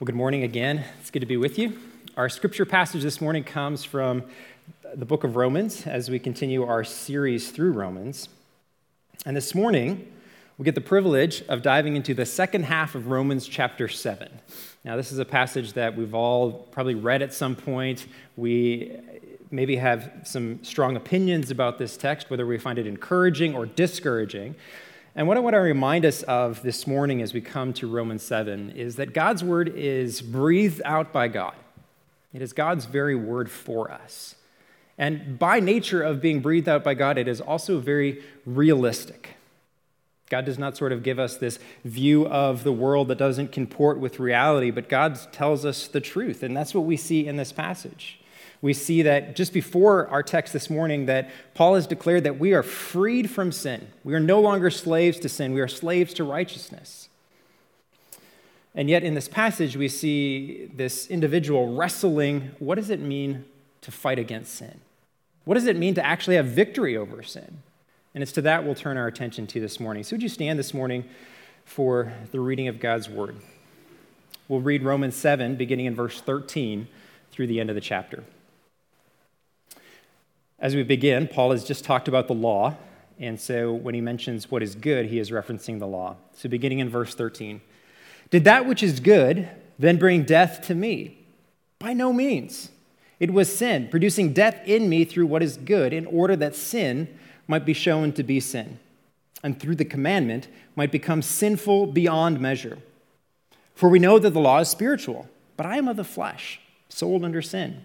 Well, good morning again. It's good to be with you. Our scripture passage this morning comes from the book of Romans as we continue our series through Romans. And this morning, we get the privilege of diving into the second half of Romans chapter 7. Now, this is a passage that we've all probably read at some point. We maybe have some strong opinions about this text, whether we find it encouraging or discouraging. And what I want to remind us of this morning as we come to Romans 7 is that God's word is breathed out by God. It is God's very word for us. And by nature of being breathed out by God, it is also very realistic. God does not sort of give us this view of the world that doesn't comport with reality, but God tells us the truth. And that's what we see in this passage. We see that just before our text this morning that Paul has declared that we are freed from sin. We are no longer slaves to sin. We are slaves to righteousness. And yet in this passage, we see this individual wrestling. What does it mean to fight against sin? What does it mean to actually have victory over sin? And it's to that we'll turn our attention to this morning. So would you stand this morning for the reading of God's word? We'll read Romans 7, beginning in verse 13 through the end of the chapter. As we begin, Paul has just talked about the law, and so when he mentions what is good, he is referencing the law. So beginning in verse 13, "Did that which is good then bring death to me? By no means. It was sin, producing death in me through what is good, in order that sin might be shown to be sin, and through the commandment might become sinful beyond measure. For we know that the law is spiritual, but I am of the flesh, sold under sin.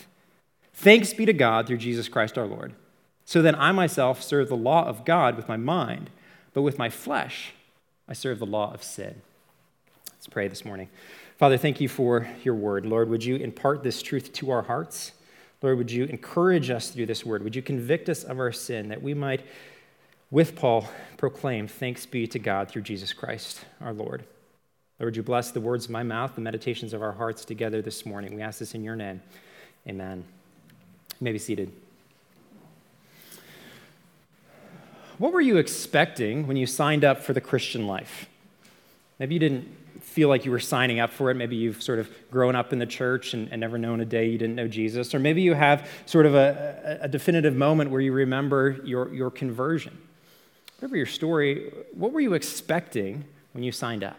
Thanks be to God through Jesus Christ our Lord. So then I myself serve the law of God with my mind, but with my flesh I serve the law of sin." Let's pray this morning. Father, thank you for your word. Lord, would you impart this truth to our hearts? Lord, would you encourage us through this word? Would you convict us of our sin that we might, with Paul, proclaim thanks be to God through Jesus Christ our Lord? Lord, would you bless the words of my mouth, the meditations of our hearts together this morning? We ask this in your name. Amen. You may be seated. What were you expecting when you signed up for the Christian life? Maybe you didn't feel like you were signing up for it. Maybe you've sort of grown up in the church and never known a day you didn't know Jesus. Or maybe you have sort of a definitive moment where you remember your conversion. Whatever your story, what were you expecting when you signed up?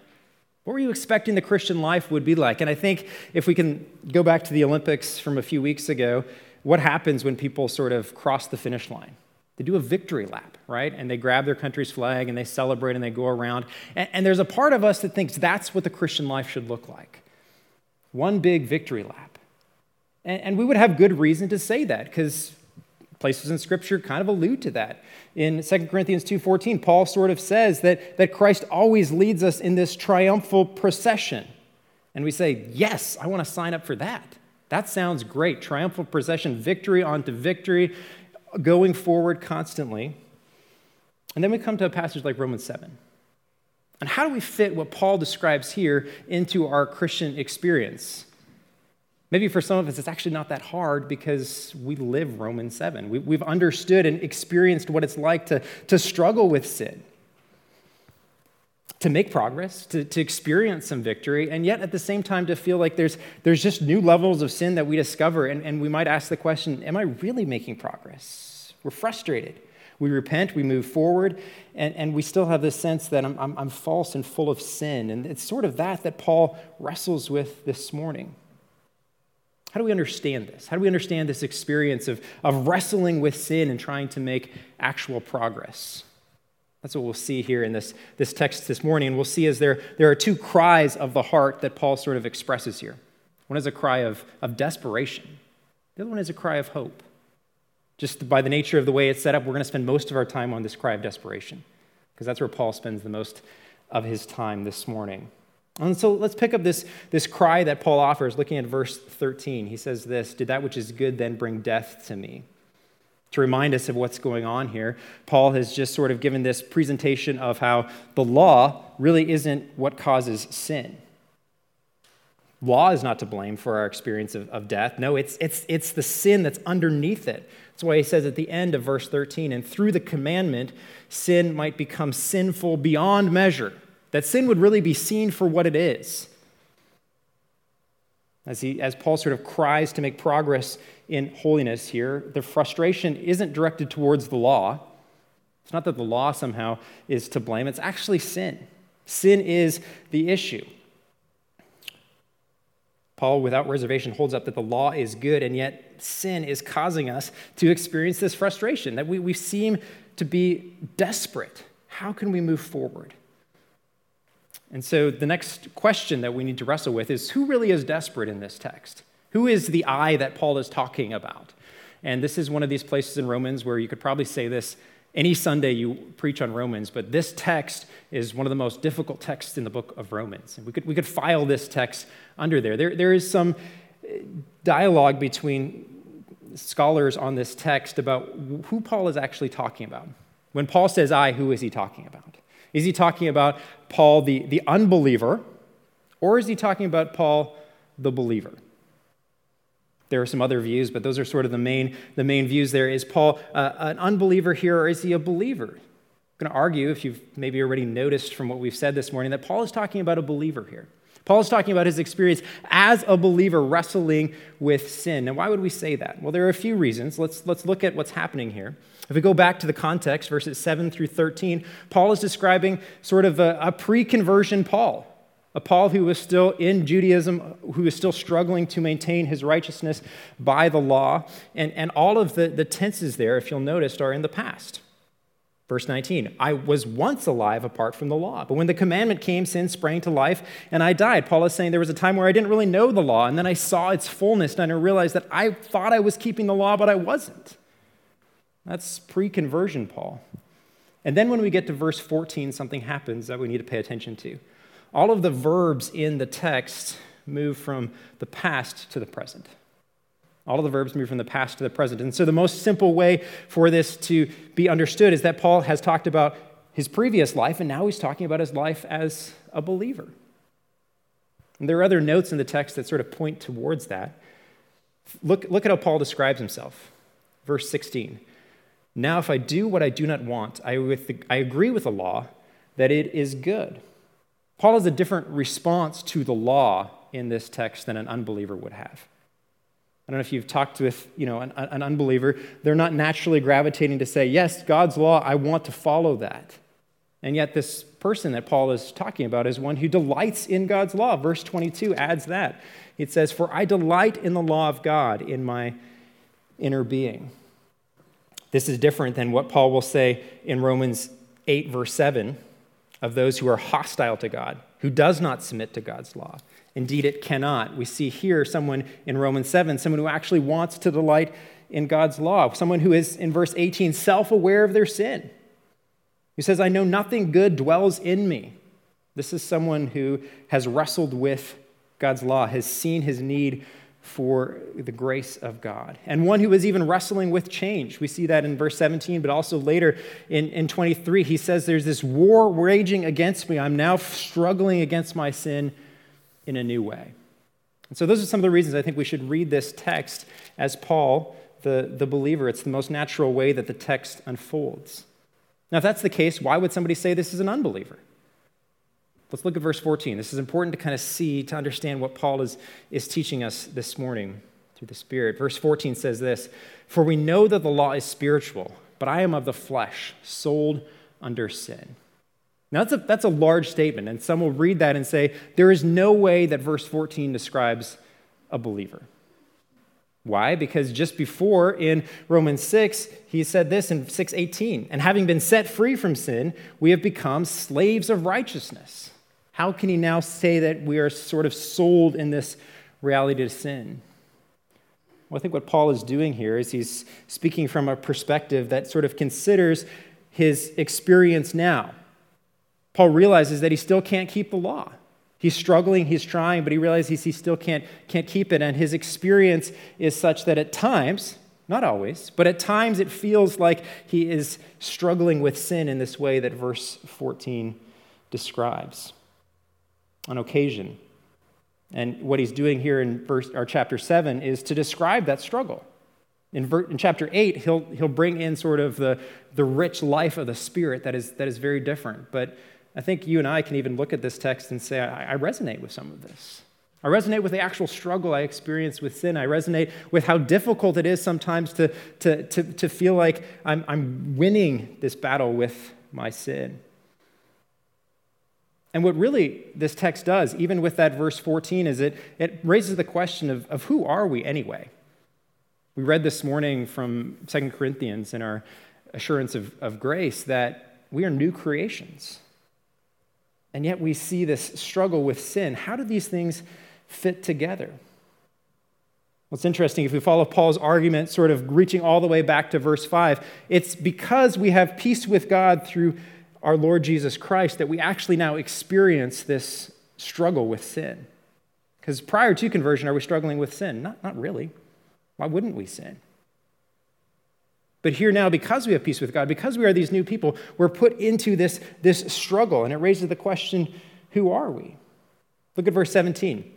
What were you expecting the Christian life would be like? And I think if we can go back to the Olympics from a few weeks ago, what happens when people sort of cross the finish line? They do a victory lap, right? And they grab their country's flag and they celebrate and they go around. And there's a part of us that thinks that's what the Christian life should look like. One big victory lap. And we would have good reason to say that because places in Scripture kind of allude to that. In 2 Corinthians 2:14, Paul sort of says that Christ always leads us in this triumphal procession. And we say, yes, I want to sign up for that. That sounds great. Triumphal procession, victory onto victory, going forward constantly. And then we come to a passage like Romans 7. And how do we fit what Paul describes here into our Christian experience? Maybe for some of us, it's actually not that hard because we live Romans 7. We've understood and experienced what it's like to struggle with sin, to make progress, to experience some victory, and yet at the same time to feel like there's just new levels of sin that we discover, and we might ask the question, am I really making progress? We're frustrated. We repent, we move forward, and we still have this sense that I'm false and full of sin, and it's sort of that Paul wrestles with this morning. How do we understand this? How do we understand this experience of wrestling with sin and trying to make actual progress? That's what we'll see here in this text this morning. And we'll see as there are two cries of the heart that Paul sort of expresses here. One is a cry of desperation. The other one is a cry of hope. Just by the nature of the way it's set up, we're going to spend most of our time on this cry of desperation, because that's where Paul spends the most of his time this morning. And so let's pick up this cry that Paul offers, looking at verse 13. He says this, "Did that which is good then bring death to me?" To remind us of what's going on here, Paul has just sort of given this presentation of how the law really isn't what causes sin. Law is not to blame for our experience of death. No, it's the sin that's underneath it. That's why he says at the end of verse 13, "And through the commandment, sin might become sinful beyond measure." That sin would really be seen for what it is. As Paul sort of cries to make progress in holiness here, the frustration isn't directed towards the law. It's not that the law somehow is to blame. It's actually sin. Sin is the issue. Paul, without reservation, holds up that the law is good, and yet sin is causing us to experience this frustration, that we seem to be desperate. How can we move forward? And so the next question that we need to wrestle with is, who really is desperate in this text? Who is the I that Paul is talking about? And this is one of these places in Romans where you could probably say this any Sunday you preach on Romans, but this text is one of the most difficult texts in the book of Romans. And we could file this text under there. There is some dialogue between scholars on this text about who Paul is actually talking about. When Paul says I, who is he talking about? Is he talking about Paul the unbeliever, or is he talking about Paul the believer? There are some other views, but those are sort of the main views there. Is Paul an unbeliever here, or is he a believer? I'm going to argue, if you've maybe already noticed from what we've said this morning, that Paul is talking about a believer here. Paul is talking about his experience as a believer wrestling with sin. And why would we say that? Well, there are a few reasons. Let's look at what's happening here. If we go back to the context, verses 7 through 13, Paul is describing sort of a pre-conversion Paul. A Paul who was still in Judaism, who was still struggling to maintain his righteousness by the law. And all of the tenses there, if you'll notice, are in the past. Verse 19, "I was once alive apart from the law, but when the commandment came, sin sprang to life, and I died." Paul is saying there was a time where I didn't really know the law, and then I saw its fullness, and I realized that I thought I was keeping the law, but I wasn't. That's pre-conversion Paul. And then when we get to verse 14, something happens that we need to pay attention to. All of the verbs in the text move from the past to the present. All of the verbs move from the past to the present. And so the most simple way for this to be understood is that Paul has talked about his previous life, and now he's talking about his life as a believer. And there are other notes in the text that sort of point towards that. Look at how Paul describes himself. Verse 16, "Now if I do what I do not want, I agree with the law that it is good." Paul has a different response to the law in this text than an unbeliever would have. I don't know if you've talked with, an unbeliever. They're not naturally gravitating to say, yes, God's law, I want to follow that. And yet this person that Paul is talking about is one who delights in God's law. Verse 22 adds that. It says, "For I delight in the law of God in my inner being." This is different than what Paul will say in Romans 8, verse 7, of those who are hostile to God, who does not submit to God's law. Indeed, it cannot. We see here someone in Romans 7, someone who actually wants to delight in God's law, someone who is, in verse 18, self-aware of their sin, who says, "I know nothing good dwells in me." This is someone who has wrestled with God's law, has seen his need for the grace of God, and one who is even wrestling with change. We see that in verse 17, but also later in 23, he says, "There's this war raging against me. I'm now struggling against my sin in a new way." And so those are some of the reasons I think we should read this text as Paul, the believer. It's the most natural way that the text unfolds. Now, if that's the case, why would somebody say this is an unbeliever? Let's look at verse 14. This is important to kind of see, to understand what Paul is teaching us this morning through the Spirit. Verse 14 says this, "For we know that the law is spiritual, but I am of the flesh, sold under sin." Now, that's a large statement, and some will read that and say, there is no way that verse 14 describes a believer. Why? Because just before in Romans 6, he said this in 6:18, and having been set free from sin, we have become slaves of righteousness. How can he now say that we are sort of sold in this reality to sin? Well, I think what Paul is doing here is he's speaking from a perspective that sort of considers his experience now. Paul realizes that he still can't keep the law. He's struggling, he's trying, but he realizes he still can't keep it. And his experience is such that at times, not always, but at times it feels like he is struggling with sin in this way that verse 14 describes. On occasion. And what he's doing here in chapter 7 is to describe that struggle. In chapter 8, he'll bring in sort of the rich life of the Spirit that is very different. But I think you and I can even look at this text and say, I resonate with some of this. I resonate with the actual struggle I experience with sin. I resonate with how difficult it is sometimes to feel like I'm winning this battle with my sin. And what really this text does, even with that verse 14, is it raises the question of who are we anyway? We read this morning from 2 Corinthians in our assurance of grace that we are new creations. And yet we see this struggle with sin. How do these things fit together? Well, it's interesting, if we follow Paul's argument, sort of reaching all the way back to verse 5, it's because we have peace with God through our Lord Jesus Christ that we actually now experience this struggle with sin. Because prior to conversion, are we struggling with sin? Not really. Why wouldn't we sin? But here now, because we have peace with God, because we are these new people, we're put into this struggle, and it raises the question, who are we? Look at verse 17.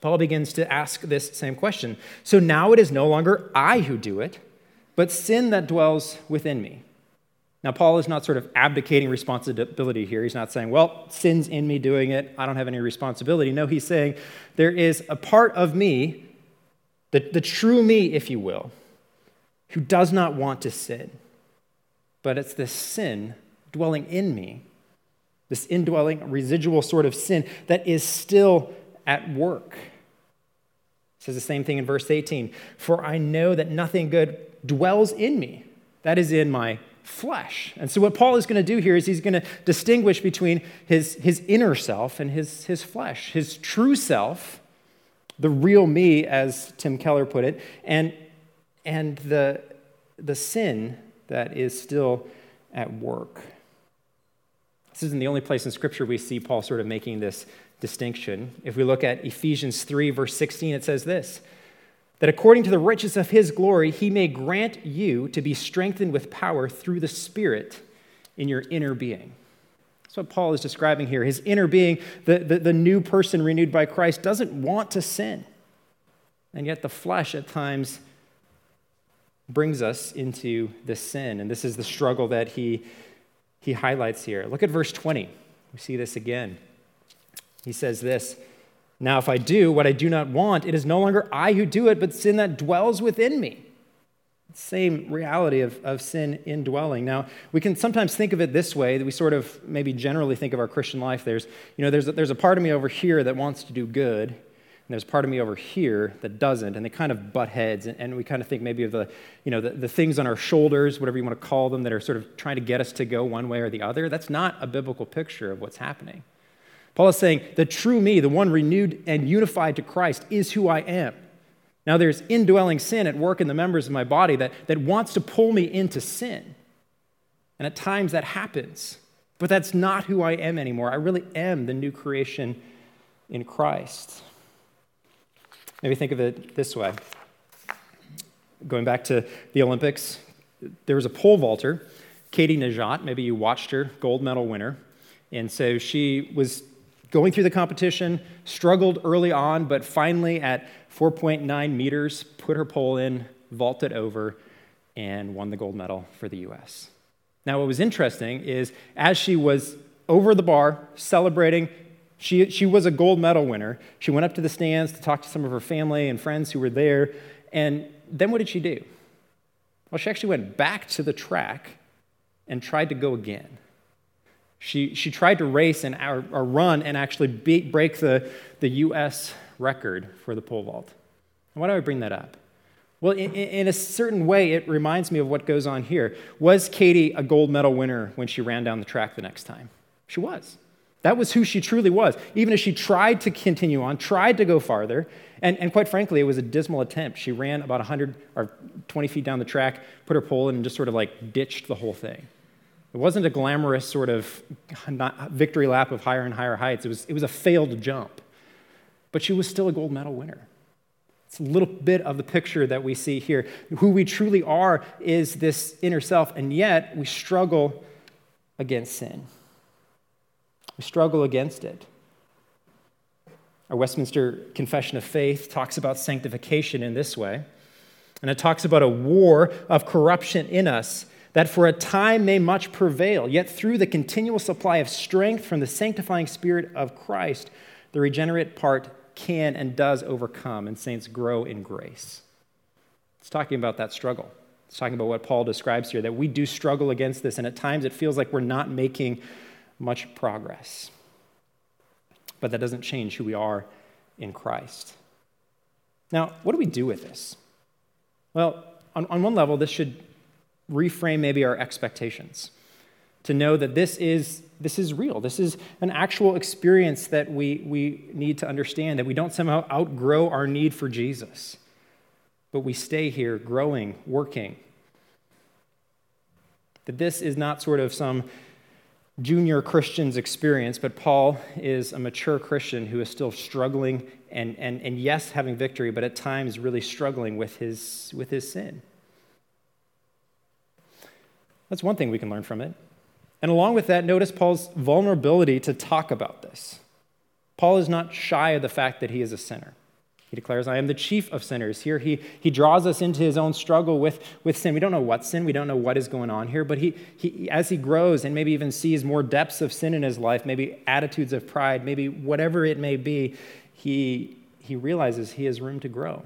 Paul begins to ask this same question. So now it is no longer I who do it, but sin that dwells within me. Now, Paul is not sort of abdicating responsibility here. He's not saying, well, sin's in me doing it. I don't have any responsibility. No, he's saying there is a part of me, the true me, if you will, who does not want to sin. But it's this sin dwelling in me, this indwelling residual sort of sin that is still at work. It says the same thing in verse 18. For I know that nothing good dwells in me. That is in my flesh. And so what Paul is going to do here is he's going to distinguish between his inner self and his flesh, his true self, the real me, as Tim Keller put it, and the sin that is still at work. This isn't the only place in Scripture we see Paul sort of making this distinction. If we look at Ephesians 3, verse 16, it says this, that according to the riches of his glory, he may grant you to be strengthened with power through the Spirit in your inner being. That's what Paul is describing here. His inner being, the new person renewed by Christ, doesn't want to sin. And yet the flesh at times brings us into this sin. And this is the struggle that he highlights here. Look at verse 20. We see this again. He says this, now, if I do what I do not want, it is no longer I who do it, but sin that dwells within me. Same reality of sin indwelling. Now, we can sometimes think of it this way, that we sort of maybe generally think of our Christian life. There's a part of me over here that wants to do good, and there's a part of me over here that doesn't, and they kind of butt heads, and we kind of think maybe of the things on our shoulders, whatever you want to call them, that are sort of trying to get us to go one way or the other. That's not a biblical picture of what's happening. Paul is saying, the true me, the one renewed and unified to Christ, is who I am. Now there's indwelling sin at work in the members of my body that wants to pull me into sin. And at times that happens. But that's not who I am anymore. I really am the new creation in Christ. Maybe think of it this way. Going back to the Olympics, there was a pole vaulter, Katie Najat, maybe you watched her, gold medal winner. And so she was going through the competition, struggled early on, but finally at 4.9 meters, put her pole in, vaulted over, and won the gold medal for the U.S. Now, what was interesting is as she was over the bar celebrating, she was a gold medal winner. She went up to the stands to talk to some of her family and friends who were there. And then what did she do? Well, she actually went back to the track and tried to go again. She tried to race or run and actually break the U.S. record for the pole vault. And why do I bring that up? Well, in a certain way, it reminds me of what goes on here. Was Katie a gold medal winner when she ran down the track the next time? She was. That was who she truly was, even as she tried to continue on, tried to go farther, and quite frankly, it was a dismal attempt. She ran about 100 or 20 feet down the track, put her pole in, and just sort of like ditched the whole thing. It wasn't a glamorous sort of victory lap of higher and higher heights. It was a failed jump, but she was still a gold medal winner. It's a little bit of the picture that we see here. Who we truly are is this inner self, and yet we struggle against sin. We struggle against it. Our Westminster Confession of Faith talks about sanctification in this way, and it talks about a war of corruption in us that for a time may much prevail, yet through the continual supply of strength from the sanctifying Spirit of Christ, the regenerate part can and does overcome, and saints grow in grace. It's talking about that struggle. It's talking about what Paul describes here, that we do struggle against this, and at times it feels like we're not making much progress. But that doesn't change who we are in Christ. Now, what do we do with this? Well, on one level, this should reframe maybe our expectations, to know that this is real. This is an actual experience that we need to understand, that we don't somehow outgrow our need for Jesus, but we stay here growing, working. That this is not sort of some junior Christian's experience, but Paul is a mature Christian who is still struggling and yes, having victory, but at times really struggling with his sin. That's one thing we can learn from it. And along with that, notice Paul's vulnerability to talk about this. Paul is not shy of the fact that he is a sinner. He declares, I am the chief of sinners. Here he draws us into his own struggle with sin. We don't know what sin. We don't know what is going on here. But he as he grows and maybe even sees more depths of sin in his life, maybe attitudes of pride, maybe whatever it may be, he realizes he has room to grow.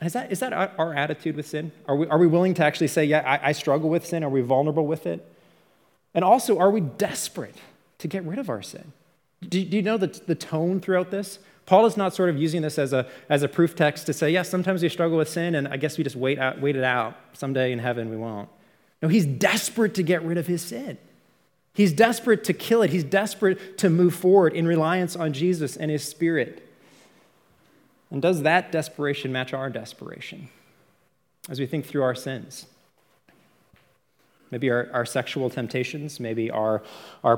Is that our attitude with sin? Are we willing to actually say, yeah, I struggle with sin? Are we vulnerable with it? And also, are we desperate to get rid of our sin? Do you know the tone throughout this? Paul is not sort of using this as a proof text to say, yes, yeah, sometimes we struggle with sin, and I guess we just wait it out. Someday in heaven we won't. No, he's desperate to get rid of his sin. He's desperate to kill it. He's desperate to move forward in reliance on Jesus and his Spirit. And does that desperation match our desperation as we think through our sins? Maybe our sexual temptations, maybe our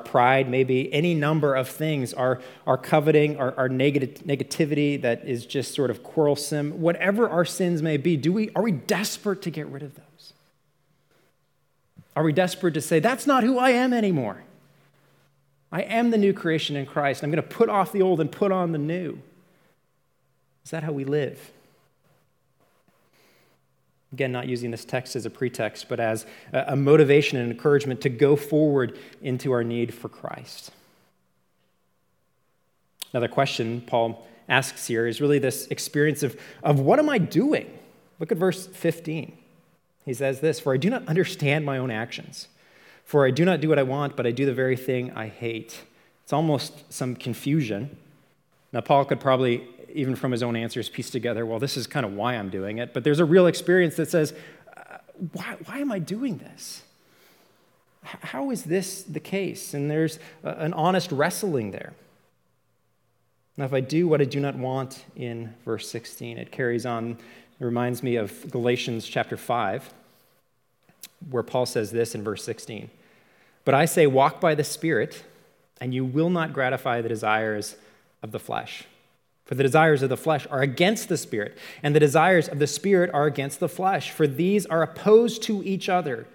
pride, maybe any number of things, our coveting, our negativity that is just sort of quarrelsome, whatever our sins may be, are we desperate to get rid of those? Are we desperate to say, that's not who I am anymore? I am the new creation in Christ. I'm going to put off the old and put on the new. Is that how we live? Again, not using this text as a pretext, but as a motivation and encouragement to go forward into our need for Christ. Another question Paul asks here is really this experience of what am I doing? Look at verse 15. He says this, for I do not understand my own actions, for I do not do what I want, but I do the very thing I hate. It's almost some confusion. Now, Paul could probably, even from his own answers, pieced together, well, this is kind of why I'm doing it. But there's a real experience that says, why am I doing this? How is this the case? And there's an honest wrestling there. Now, if I do what I do not want in verse 16, it carries on. It reminds me of Galatians chapter 5, where Paul says this in verse 16. But I say, walk by the Spirit, and you will not gratify the desires of the flesh. For the desires of the flesh are against the Spirit, and the desires of the Spirit are against the flesh. For these are opposed to each other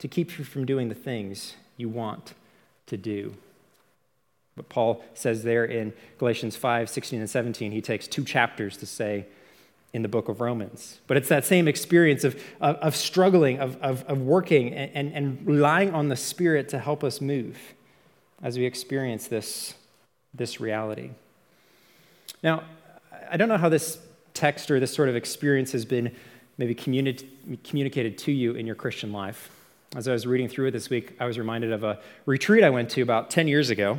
to keep you from doing the things you want to do. But Paul says there in Galatians 5, 16 and 17, he takes 2 chapters to say in the book of Romans. But it's that same experience of struggling, of working, and relying on the Spirit to help us move as we experience this reality. Now, I don't know how this text or this sort of experience has been maybe communicated to you in your Christian life. As I was reading through it this week, I was reminded of a retreat I went to about 10 years ago.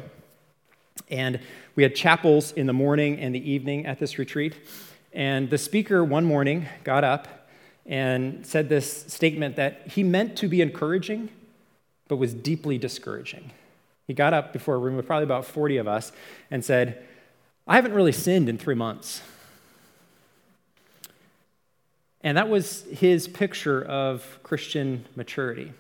And we had chapels in the morning and the evening at this retreat. And the speaker one morning got up and said this statement that he meant to be encouraging, but was deeply discouraging. He got up before a room of probably about 40 of us and said, "I haven't really sinned in 3 months." And that was his picture of Christian maturity.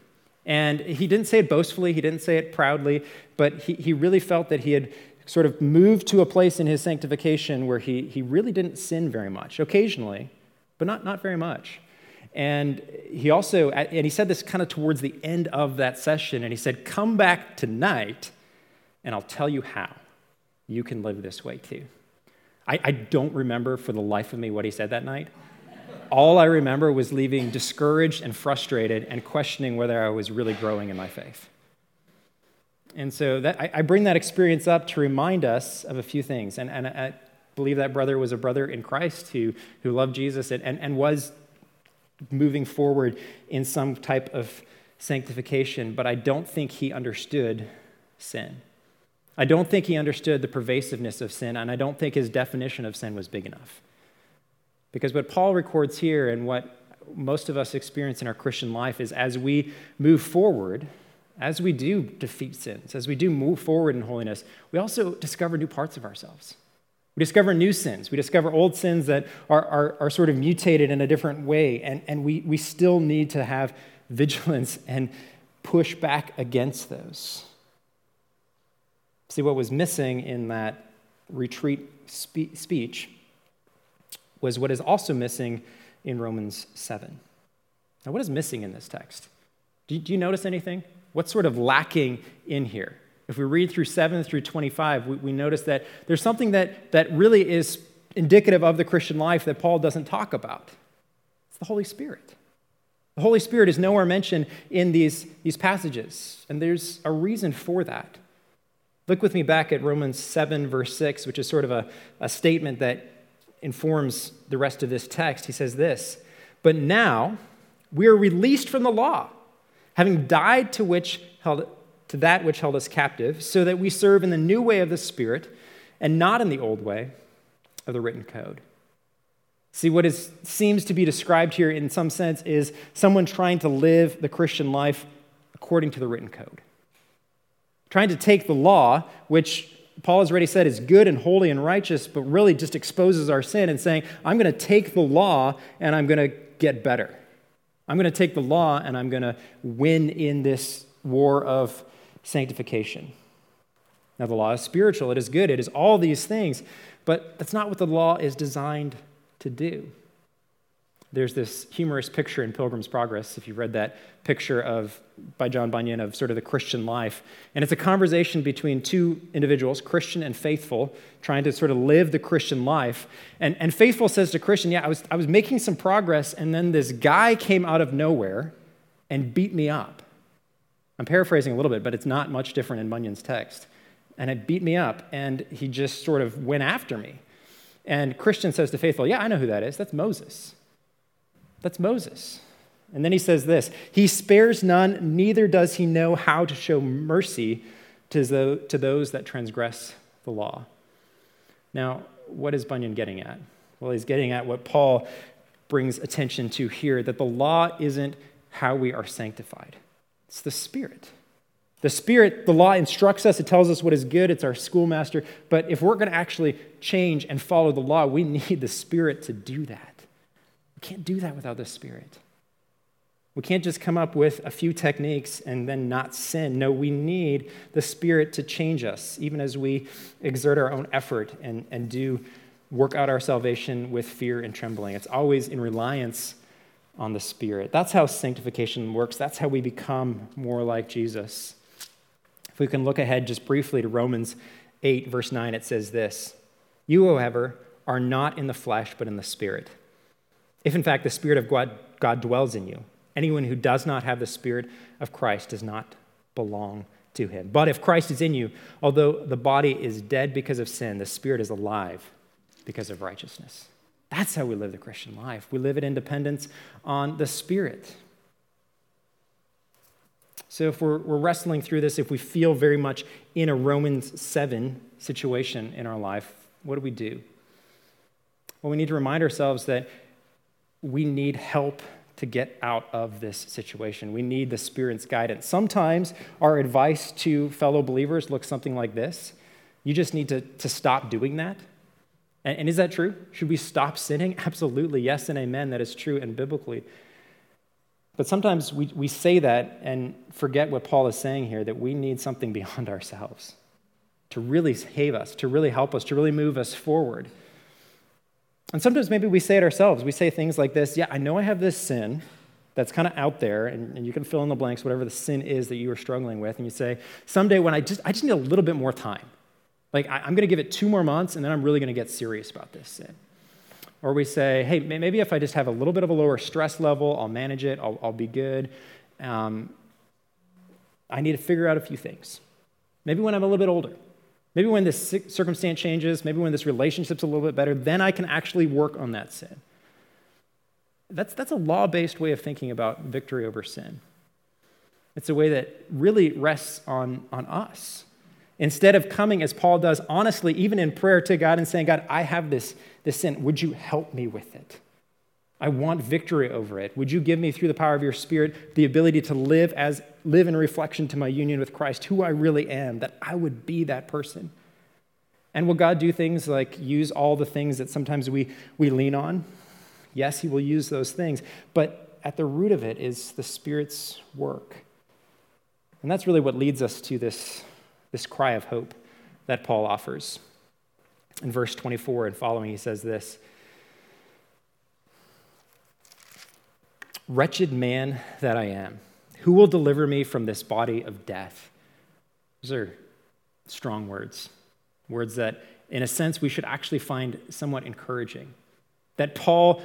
And he didn't say it boastfully, he didn't say it proudly, but he really felt that he had sort of moved to a place in his sanctification where he really didn't sin very much, occasionally, but not very much. And he also, and he said this kind of towards the end of that session, and he said, "Come back tonight, and I'll tell you how you can live this way too." I don't remember for the life of me what he said that night. All I remember was leaving discouraged and frustrated and questioning whether I was really growing in my faith. And so that, I bring that experience up to remind us of a few things. And I believe that brother was a brother in Christ who loved Jesus and was moving forward in some type of sanctification. But I don't think he understood sin. I don't think he understood the pervasiveness of sin. And I don't think his definition of sin was big enough. Because what Paul records here and what most of us experience in our Christian life is as we move forward, as we do defeat sins, as we do move forward in holiness, we also discover new parts of ourselves. We discover new sins. We discover old sins that are sort of mutated in a different way, and we still need to have vigilance and push back against those. See, what was missing in that retreat speech was what is also missing in Romans 7. Now, what is missing in this text? Do you notice anything? What's sort of lacking in here? If we read through 7 through 25, we notice that there's something that really is indicative of the Christian life that Paul doesn't talk about. It's the Holy Spirit. The Holy Spirit is nowhere mentioned in these passages, and there's a reason for that. Look with me back at Romans 7, verse 6, which is sort of a statement that informs the rest of this text. He says this, "But now we are released from the law, having died to that which held us captive, so that we serve in the new way of the Spirit and not in the old way of the written code." See, what seems to be described here in some sense is someone trying to live the Christian life according to the written code. Trying to take the law, which Paul has already said is good and holy and righteous, but really just exposes our sin and saying, I'm going to take the law and I'm going to get better. I'm going to take the law and I'm going to win in this war of sanctification. Now, the law is spiritual, it is good, it is all these things, but that's not what the law is designed to do. There's this humorous picture in Pilgrim's Progress, if you've read that picture by John Bunyan of sort of the Christian life. And it's a conversation between two individuals, Christian and Faithful, trying to sort of live the Christian life. And Faithful says to Christian, yeah, I was making some progress, and then this guy came out of nowhere and beat me up. I'm paraphrasing a little bit, but it's not much different in Bunyan's text. And it beat me up, and he just sort of went after me. And Christian says to Faithful, yeah, I know who that is. That's Moses. That's Moses. And then he says this, "He spares none, neither does he know how to show mercy to those that transgress the law." Now, what is Bunyan getting at? Well, he's getting at what Paul brings attention to here, that the law isn't how we are sanctified. It's the Spirit. The Spirit, the law instructs us, it tells us what is good, it's our schoolmaster, but if we're going to actually change and follow the law, we need the Spirit to do that. We can't do that without the Spirit. We can't just come up with a few techniques and then not sin. No, we need the Spirit to change us, even as we exert our own effort and do work out our salvation with fear and trembling. It's always in reliance on the Spirit. That's how sanctification works. That's how we become more like Jesus. If we can look ahead just briefly to Romans 8, verse 9, it says this, "You, however, are not in the flesh, but in the Spirit. If, in fact, the Spirit of God dwells in you, anyone who does not have the Spirit of Christ does not belong to him. But if Christ is in you, although the body is dead because of sin, the Spirit is alive because of righteousness." That's how we live the Christian life. We live in dependence on the Spirit. So if we're wrestling through this, if we feel very much in a Romans 7 situation in our life, what do we do? Well, we need to remind ourselves that we need help to get out of this situation. We need the Spirit's guidance. Sometimes our advice to fellow believers looks something like this. You just need to stop doing that. And is that true? Should we stop sinning? Absolutely, yes and amen. That is true and biblically. But sometimes we say that and forget what Paul is saying here, that we need something beyond ourselves to really save us, to really help us, to really move us forward. And sometimes maybe we say it ourselves. We say things like this, yeah, I know I have this sin that's kind of out there, and you can fill in the blanks, whatever the sin is that you are struggling with, and you say, someday when I just need a little bit more time. Like, I'm going to give it 2 more months, and then I'm really going to get serious about this sin. Or we say, hey, maybe if I just have a little bit of a lower stress level, I'll manage it, I'll be good. I need to figure out a few things. Maybe when I'm a little bit older. Maybe when this circumstance changes, maybe when this relationship's a little bit better, then I can actually work on that sin. That's a law-based way of thinking about victory over sin. It's a way that really rests on us. Instead of coming, as Paul does, honestly, even in prayer to God and saying, God, I have this sin. Would you help me with it? I want victory over it. Would you give me, through the power of your Spirit, the ability to live in reflection to my union with Christ, who I really am, that I would be that person? And will God do things like use all the things that sometimes we lean on? Yes, he will use those things. But at the root of it is the Spirit's work. And that's really what leads us to this cry of hope that Paul offers. In verse 24 and following, he says this, "Wretched man that I am, who will deliver me from this body of death?" Those are strong words, words that, in a sense, we should actually find somewhat encouraging. That Paul,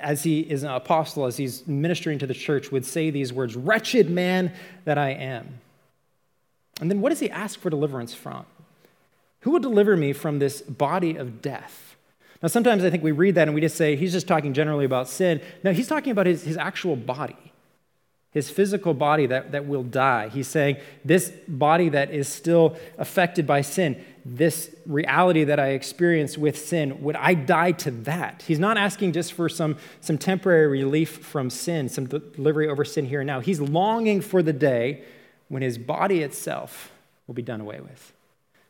as he is an apostle, as he's ministering to the church, would say these words, "Wretched man that I am." And then what does he ask for deliverance from? Who will deliver me from this body of death? Now, sometimes I think we read that and we just say, he's just talking generally about sin. No, he's talking about his actual body, his physical body that will die. He's saying this body that is still affected by sin, this reality that I experience with sin, would I die to that? He's not asking just for some temporary relief from sin, some delivery over sin here and now. He's longing for the day when his body itself will be done away with.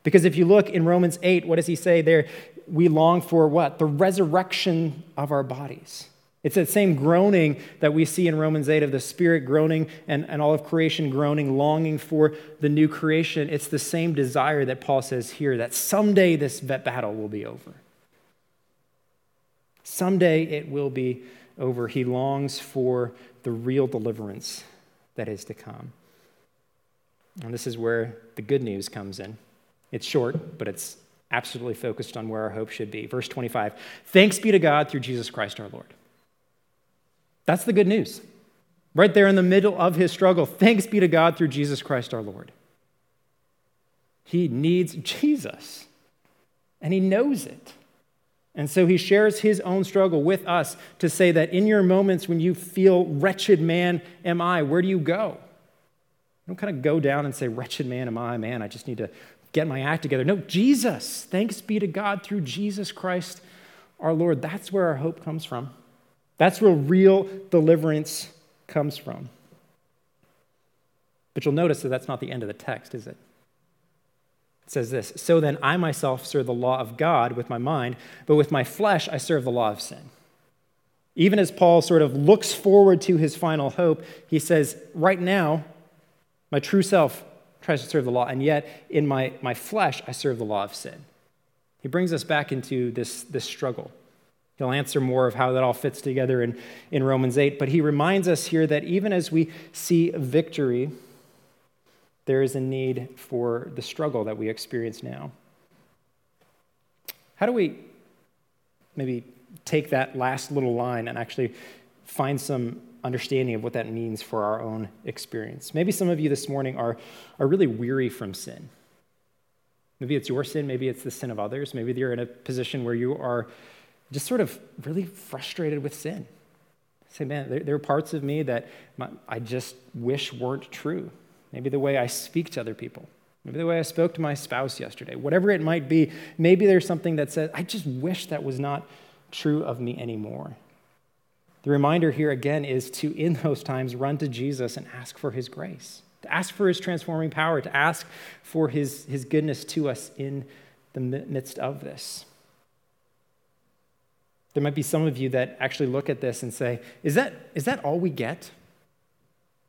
Because if you look in Romans 8, what does he say there? We long for what? The resurrection of our bodies. It's that same groaning that we see in Romans 8 of the Spirit groaning and all of creation groaning, longing for the new creation. It's the same desire that Paul says here, that someday this battle will be over. Someday it will be over. He longs for the real deliverance that is to come. And this is where the good news comes in. It's short, but it's absolutely focused on where our hope should be. Verse 25, "Thanks be to God through Jesus Christ our Lord." That's the good news. Right there in the middle of his struggle, thanks be to God through Jesus Christ our Lord. He needs Jesus, and he knows it. And so he shares his own struggle with us to say that in your moments when you feel, wretched man am I, where do you go? Don't kind of go down and say, wretched man am I, man, I just need to get my act together. No, Jesus, thanks be to God through Jesus Christ our Lord. That's where our hope comes from. That's where real deliverance comes from. But you'll notice that that's not the end of the text, is it? It says this, "So then I myself serve the law of God with my mind, but with my flesh I serve the law of sin." Even as Paul sort of looks forward to his final hope, he says, right now, my true self tries to serve the law, and yet in my flesh, I serve the law of sin. He brings us back into this struggle. He'll answer more of how that all fits together in Romans 8, but he reminds us here that even as we see victory, there is a need for the struggle that we experience now. How do we maybe take that last little line and actually find some understanding of what that means for our own experience? Maybe some of you this morning are really weary from sin. Maybe it's your sin, maybe it's the sin of others, maybe you're in a position where you are just sort of really frustrated with sin. Say, man, there are parts of me that I just wish weren't true. Maybe the way I speak to other people, maybe the way I spoke to my spouse yesterday, whatever it might be, maybe there's something that says, I just wish that was not true of me anymore. The reminder here again is to, in those times, run to Jesus and ask for his grace, to ask for his transforming power, to ask for his goodness to us in the midst of this. There might be some of you that actually look at this and say, is that all we get?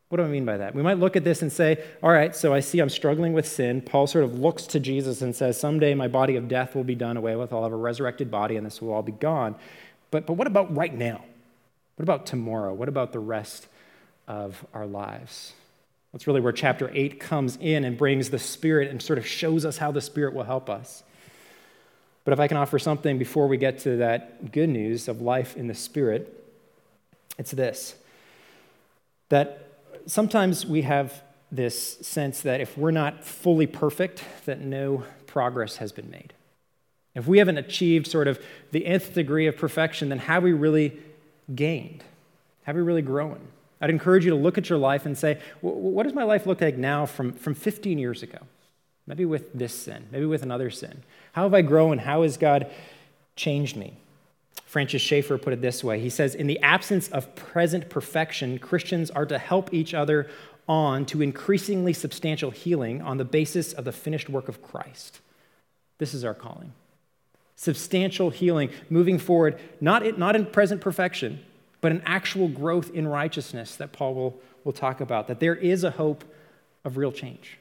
What do I mean by that? We might look at this and say, all right, so I see I'm struggling with sin. Paul sort of looks to Jesus and says, someday my body of death will be done away with. I'll have a resurrected body and this will all be gone. But what about right now? What about tomorrow? What about the rest of our lives? That's really where chapter 8 comes in and brings the Spirit and sort of shows us how the Spirit will help us. But if I can offer something before we get to that good news of life in the Spirit, it's this, that sometimes we have this sense that if we're not fully perfect, that no progress has been made. If we haven't achieved sort of the nth degree of perfection, then have we really gained? Have we really grown? I'd encourage you to look at your life and say, what does my life look like now from 15 years ago? Maybe with this sin, maybe with another sin. How have I grown? How has God changed me? Francis Schaeffer put it this way. He says, in the absence of present perfection, Christians are to help each other on to increasingly substantial healing on the basis of the finished work of Christ. This is our calling. Substantial healing, moving forward, not in present perfection, but an actual growth in righteousness that Paul will talk about, that there is a hope of real change,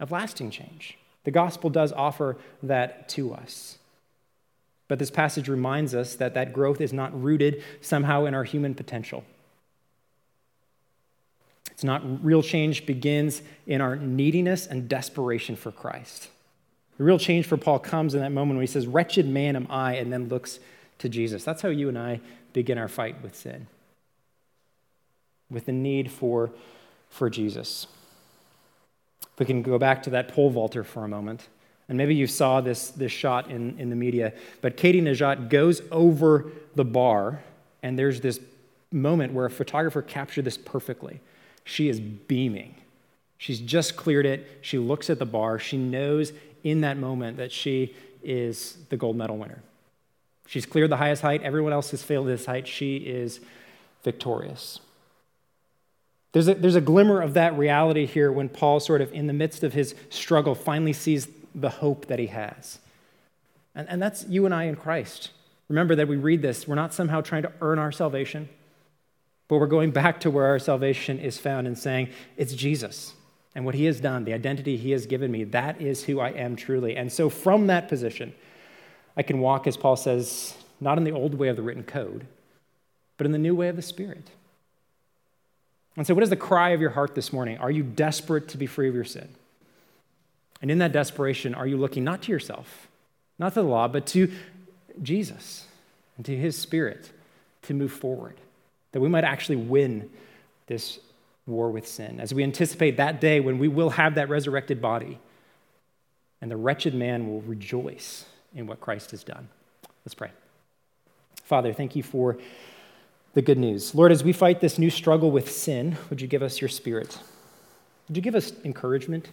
of lasting change. The gospel does offer that to us. But this passage reminds us that growth is not rooted somehow in our human potential. It's not real change begins in our neediness and desperation for Christ. The real change for Paul comes in that moment when he says, "Wretched man am I," and then looks to Jesus. That's how you and I begin our fight with sin, with the need for Jesus. If we can go back to that pole vaulter for a moment. And maybe you saw this shot in the media, but Katie Najat goes over the bar, and there's this moment where a photographer captured this perfectly. She is beaming. She's just cleared it. She looks at the bar. She knows in that moment that she is the gold medal winner. She's cleared the highest height. Everyone else has failed this height. She is victorious. There's a glimmer of that reality here when Paul sort of, in the midst of his struggle, finally sees the hope that he has. And that's you and I in Christ. Remember that we read this. We're not somehow trying to earn our salvation, but we're going back to where our salvation is found and saying, it's Jesus and what he has done, the identity he has given me. That is who I am truly. And so from that position, I can walk, as Paul says, not in the old way of the written code, but in the new way of the Spirit. And so what is the cry of your heart this morning? Are you desperate to be free of your sin? And in that desperation, are you looking not to yourself, not to the law, but to Jesus and to his Spirit to move forward, that we might actually win this war with sin as we anticipate that day when we will have that resurrected body and the wretched man will rejoice in what Christ has done. Let's pray. Father, thank you for the good news. Lord, as we fight this new struggle with sin, would you give us your Spirit? Would you give us encouragement?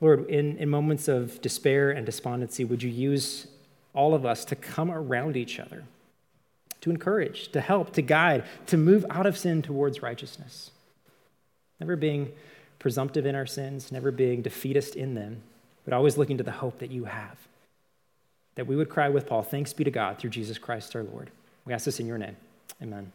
Lord, in moments of despair and despondency, would you use all of us to come around each other, to encourage, to help, to guide, to move out of sin towards righteousness, never being presumptive in our sins, never being defeatist in them, but always looking to the hope that you have, that we would cry with Paul, "Thanks be to God through Jesus Christ our Lord." We ask this in your name. Amen.